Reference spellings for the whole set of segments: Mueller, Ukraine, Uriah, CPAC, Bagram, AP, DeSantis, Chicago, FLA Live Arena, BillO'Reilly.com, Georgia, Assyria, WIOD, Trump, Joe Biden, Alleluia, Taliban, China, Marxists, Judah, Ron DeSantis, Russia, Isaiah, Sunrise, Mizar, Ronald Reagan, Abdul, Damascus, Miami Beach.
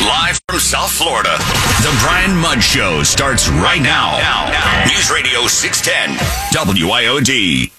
Live from South Florida, the Brian Mudd Show starts right now. News Radio 610, WIOD.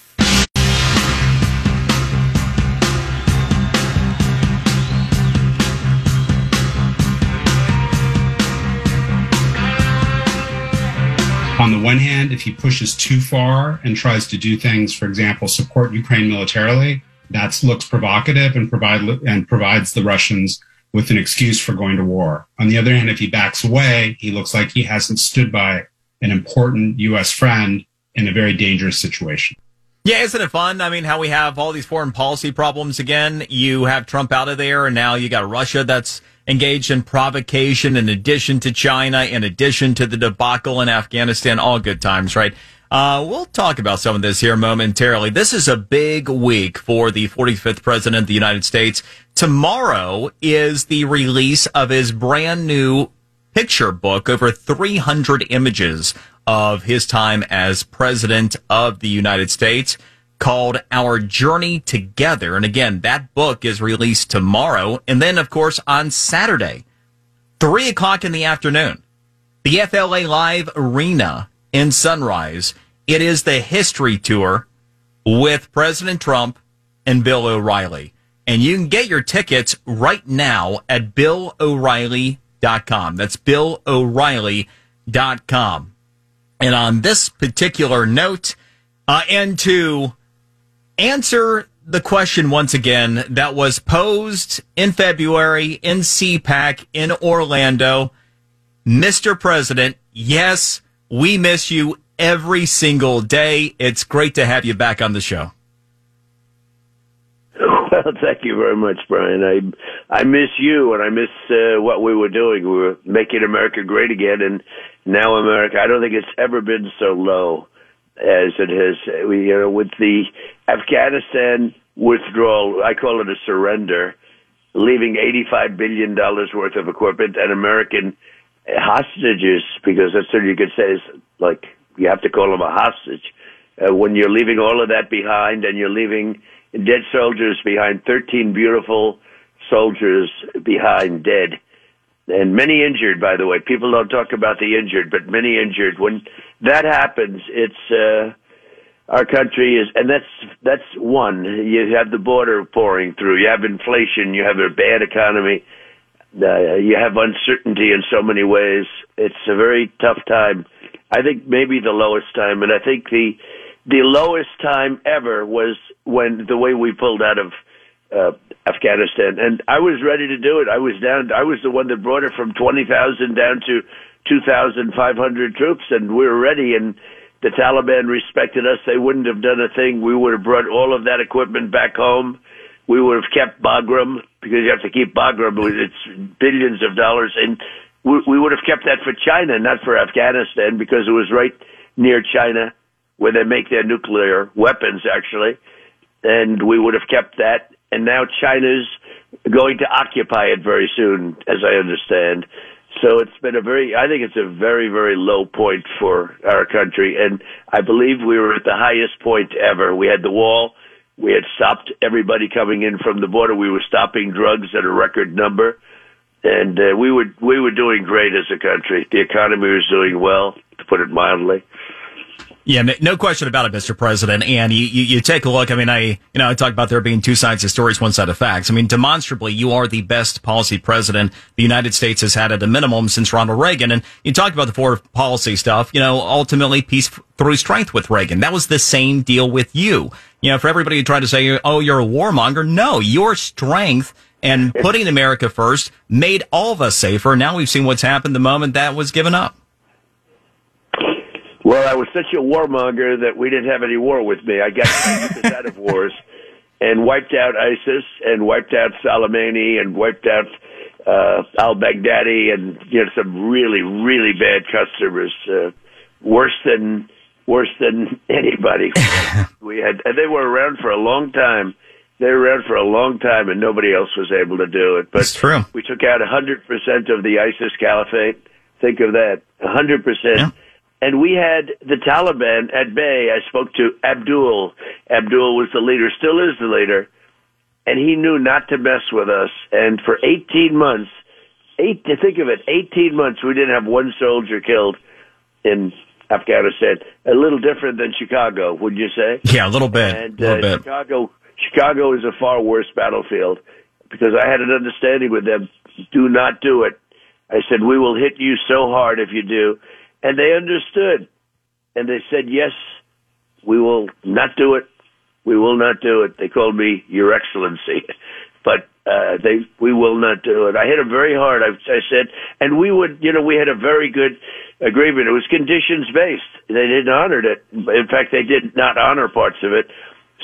On the one hand, if he pushes too far and tries to do things, for example, support Ukraine militarily, that looks provocative and provides the Russians with an excuse for going to war. On the other hand, if he backs away, he looks like he hasn't stood by an important U.S. friend in a very dangerous situation. Yeah, isn't it fun? I mean, how we have all these foreign policy problems again. You have Trump out of there, and now you got Russia that's engaged in provocation in addition to China, in addition to the debacle in Afghanistan. All good times, right? We'll talk about some of this here momentarily. This is a big week for the 45th president of the United States. Tomorrow is the release of his brand new picture book, over 300 images of his time as president of the United States, called Our Journey Together. And again, that book is released tomorrow. And then, of course, on Saturday, 3 o'clock in the afternoon, the FLA Live Arena in Sunrise. It is the history tour with President Trump and Bill O'Reilly. And you can get your tickets right now at BillO'Reilly.com. That's BillO'Reilly.com. And on this particular note, and to answer the question once again that was posed in February in CPAC in Orlando, Mr. President, yes, we miss you every single day. It's great to have you back on the show. Well, thank you very much, Brian. I miss you, and I miss what we were doing. We were making America great again, and now America, I don't think it's ever been so low as it has. You know, with the Afghanistan withdrawal, I call it a surrender, leaving $85 billion worth of equipment and American hostages, because that's what you could say is, like, you have to call them a hostage. When you're leaving all of that behind and you're leaving dead soldiers behind, 13 beautiful soldiers behind dead, and many injured, by the way. People don't talk about the injured, but many injured. When that happens, it's our country is, and that's one. You have the border pouring through. You have inflation. You have a bad economy. You have uncertainty in so many ways. It's a very tough time. I think maybe the lowest time, and I think the lowest time ever was when the way we pulled out of Afghanistan. And I was ready to do it. I was down. I was the one that brought it from 20,000 down to 2,500 troops, and we were ready. And the Taliban respected us. They wouldn't have done a thing. We would have brought all of that equipment back home. We would have kept Bagram, because you have to keep Bagram. It's billions of dollars. And we would have kept that for China, not for Afghanistan, because it was right near China where they make their nuclear weapons, actually. And we would have kept that. And now China's going to occupy it very soon, as I understand. So it's been I think it's a very, very low point for our country. And I believe we were at the highest point ever. We had the wall. We had stopped everybody coming in from the border. We were stopping drugs at a record number. And we were doing great as a country. The economy was doing well, to put it mildly. Yeah, no question about it, Mr. President. And you take a look. I mean, I talk about there being two sides to stories, one side of facts. I mean, demonstrably, you are the best policy president the United States has had at a minimum since Ronald Reagan. And you talk about the foreign policy stuff, you know, ultimately peace through strength with Reagan. That was the same deal with you. You know, for everybody who tried to say, oh, you're a warmonger. No, your strength and putting America first made all of us safer. Now we've seen what's happened the moment that was given up. Well, I was such a warmonger that we didn't have any war with me. I got out of wars and wiped out ISIS and wiped out Soleimani and wiped out al-Baghdadi and, you know, some really, really bad customers, worse than anybody we had. And they were around for a long time. They were around for a long time, and nobody else was able to do it. But that's true. We took out 100% of the ISIS caliphate. Think of that, 100%. Yeah. And we had the Taliban at bay. I spoke to Abdul. Abdul was the leader, still is the leader, and he knew not to mess with us. And for 18 months, 18 months, we didn't have one soldier killed in Afghanistan. A little different than Chicago, would you say? Yeah, a little bit. And a little bit. Chicago is a far worse battlefield, because I had an understanding with them. Do not do it. I said, we will hit you so hard if you do. And they understood. And they said, yes, we will not do it. We will not do it. They called me Your Excellency. But we will not do it. I hit them very hard, I said. And we had a very good agreement. It was conditions-based. They didn't honor it. In fact, they did not honor parts of it.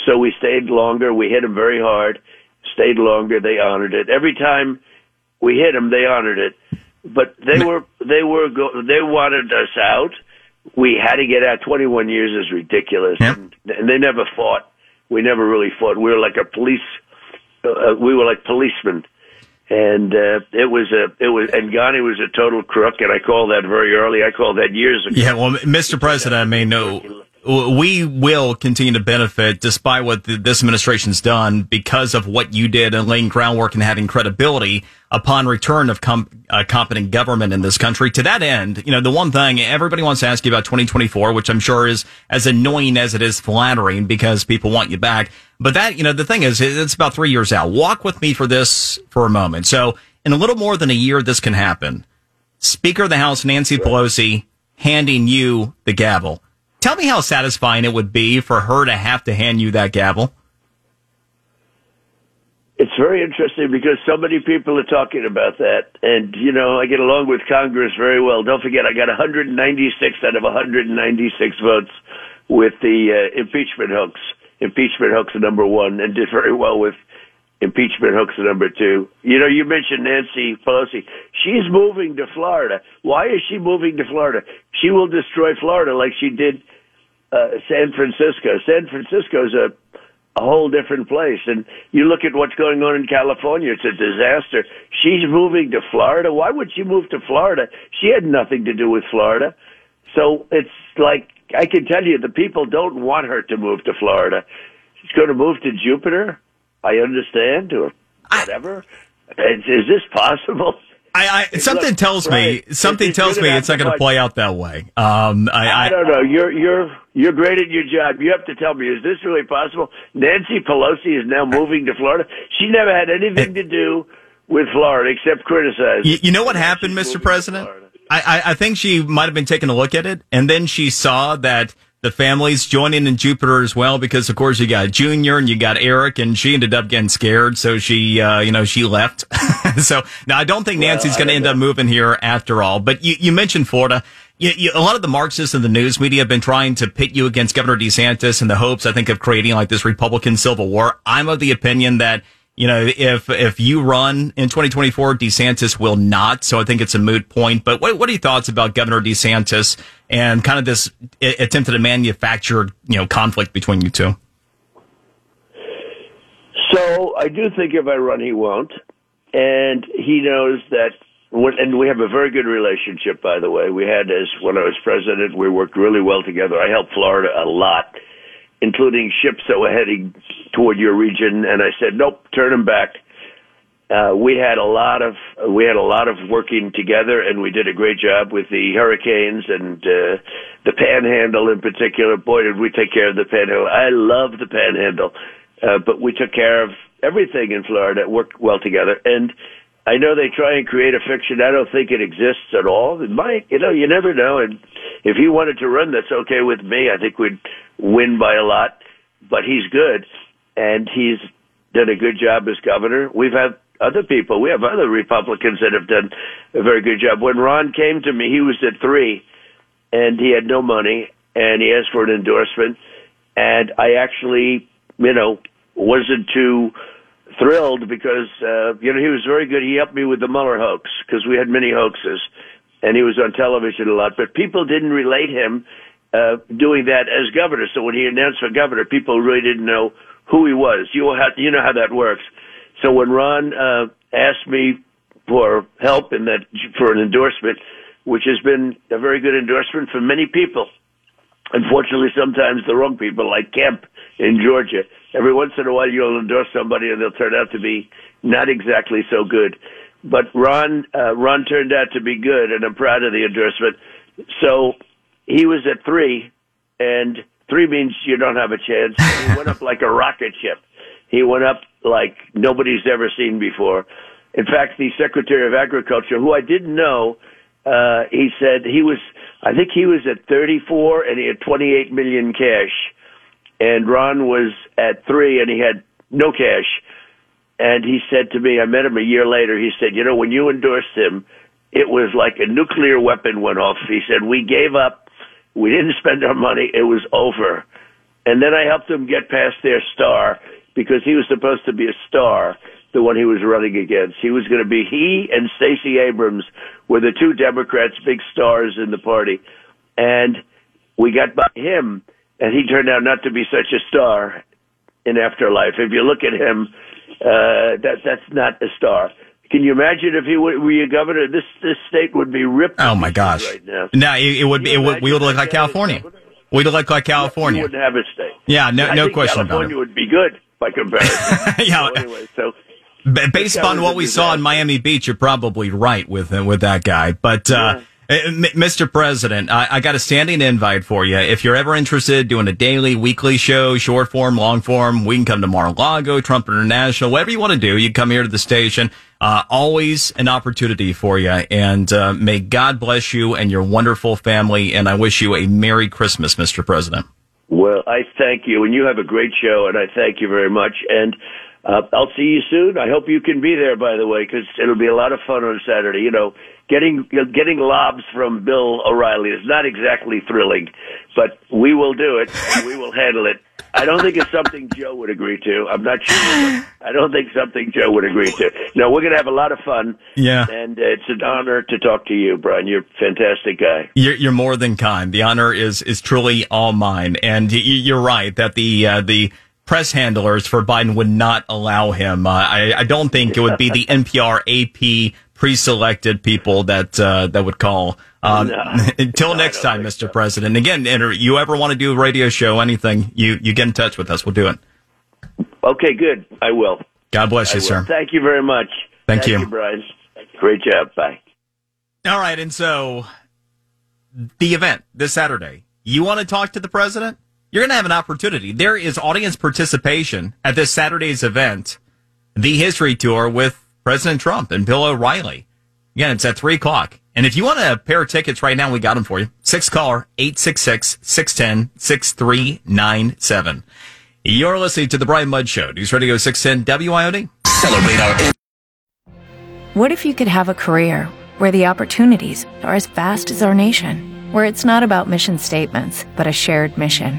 So we stayed longer. We hit them very hard, stayed longer. They honored it. Every time we hit them, they honored it. But they wanted us out. We had to get out. 21 years is ridiculous. Yep. And they never fought. We never really fought. We were like policemen. And Ghani was a total crook, and I called that very early. I called that years ago. Yeah, well, Mr. President, I mean, no, we will continue to benefit despite what this administration's done because of what you did and laying groundwork and having credibility upon return of competent government in this country. To that end, the one thing everybody wants to ask you about 2024, which I'm sure is as annoying as it is flattering because people want you back. But that, the thing is, it's about 3 years out. Walk with me for this for a moment. So in a little more than a year, this can happen. Speaker of the House, Nancy Pelosi, handing you the gavel. Tell me how satisfying it would be for her to have to hand you that gavel. It's very interesting because so many people are talking about that. And, I get along with Congress very well. Don't forget, I got 196 out of 196 votes with the impeachment hoax. Impeachment hoax number one, and did very well with impeachment hoax number two. You mentioned Nancy Pelosi. She's moving to Florida. Why is she moving to Florida? She will destroy Florida like she did San Francisco. San Francisco is a whole different place. And you look at what's going on in California, it's a disaster. She's moving to Florida. Why would she move to Florida? She had nothing to do with Florida. So it's like, I can tell you, the people don't want her to move to Florida. She's going to move to Jupiter. I understand, or whatever. Is this possible? Something tells me it's not going to play out that way. I don't know. You're great at your job. You have to tell me, is this really possible? Nancy Pelosi is now moving to Florida. She never had anything to do with Florida except criticize. You know what happened, Mr. President? I think she might have been taking a look at it, and then she saw that the family's joining in Jupiter as well, because of course you got Junior and you got Eric, and she ended up getting scared, so she, she left. So now I don't think Nancy's going to end up moving here after all. But you mentioned Florida. A lot of the Marxists in the news media have been trying to pit you against Governor DeSantis in the hopes, I think, of creating like this Republican Civil War. I'm of the opinion that if you run in 2024, DeSantis will not. So I think it's a moot point. But what are your thoughts about Governor DeSantis and kind of this attempt at a manufactured, conflict between you two? So I do think if I run, he won't. And he knows that. And we have a very good relationship, by the way. We had, when I was president, we worked really well together. I helped Florida a lot, including ships that were heading toward your region, and I said, nope, turn them back. We had a lot of working together, and we did a great job with the hurricanes and the Panhandle in particular. Boy, did we take care of the Panhandle. I love the Panhandle, but we took care of everything in Florida. It worked well together, and I know they try and create a fiction. I don't think it exists at all. It might, you never know. And if he wanted to run, that's okay with me. I think we'd win by a lot. But he's good, and he's done a good job as governor. We've had other people. We have other Republicans that have done a very good job. When Ron came to me, he was at 3, and he had no money, and he asked for an endorsement. And I actually, wasn't too thrilled because, he was very good. He helped me with the Mueller hoax because we had many hoaxes, and he was on television a lot. But people didn't relate him doing that as governor. So when he announced for governor, people really didn't know who he was. You know how that works. So when Ron asked me for help in that, for an endorsement, which has been a very good endorsement for many people. Unfortunately, sometimes the wrong people, like Kemp in Georgia. Every once in a while, you'll endorse somebody, and they'll turn out to be not exactly so good. But Ron turned out to be good, and I'm proud of the endorsement. So he was at 3, and 3 means you don't have a chance. He went up like a rocket ship. He went up like nobody's ever seen before. In fact, the Secretary of Agriculture, who I didn't know, he said he was at 34 and he had 28 million cash, and Ron was at 3 and he had no cash. And he said to me, I met him a year later. He said, you know, when you endorsed him, it was like a nuclear weapon went off. He said, we gave up. We didn't spend our money. It was over. And then I helped him get past their star because he was supposed to be a star. The one he was running against. He was going to be, he and Stacey Abrams were the two Democrats, big stars in the party. And we got by him, and he turned out not to be such a star in afterlife. If you look at him, that's not a star. Can you imagine if he were your governor? This state would be ripped. Oh my gosh! Right now, no, we would look like California. We'd look like California. We wouldn't have a state. Yeah, no question about it. California would be good by comparison. Yeah. So anyway, so. Based on what we saw in Miami Beach, you're probably right with that guy. But, Mr. President, I got a standing invite for you. If you're ever interested, doing a daily, weekly show, short form, long form, we can come to Mar-a-Lago, Trump International, whatever you want to do. You come here to the station. Always an opportunity for you. And may God bless you and your wonderful family. And I wish you a Merry Christmas, Mr. President. Well, I thank you. And you have a great show. And I thank you very much. And I'll see you soon. I hope you can be there, by the way, because it'll be a lot of fun on Saturday. You know, getting lobs from Bill O'Reilly is not exactly thrilling, but we will do it. And we will handle it. I don't think it's something Joe would agree to. I'm not sure. I don't think something Joe would agree to. No, we're going to have a lot of fun. Yeah. And it's an honor to talk to you, Brian. You're a fantastic guy. You're more than kind. The honor is truly all mine. And you're right that the press handlers for Biden would not allow him. I don't think it would be the NPR AP pre-selected people that would call. Until next time, Mr. President. Again, you ever want to do a radio show, anything, you get in touch with us. We'll do it. Okay, good. I will. God bless you, sir. Thank you very much. Thank you, Brian. Great job. Bye. All right, and so the event this Saturday. You want to talk to the president? You're going to have an opportunity. There is audience participation at this Saturday's event, the History Tour with President Trump and Bill O'Reilly. Again, it's at 3 o'clock. And if you want a pair of tickets right now, we got them for you. 6-caller, 866-610-6397. You're listening to The Brian Mudd Show. News Radio 610 WIOD. Celebrate our... What if you could have a career where the opportunities are as vast as our nation, where it's not about mission statements, but a shared mission?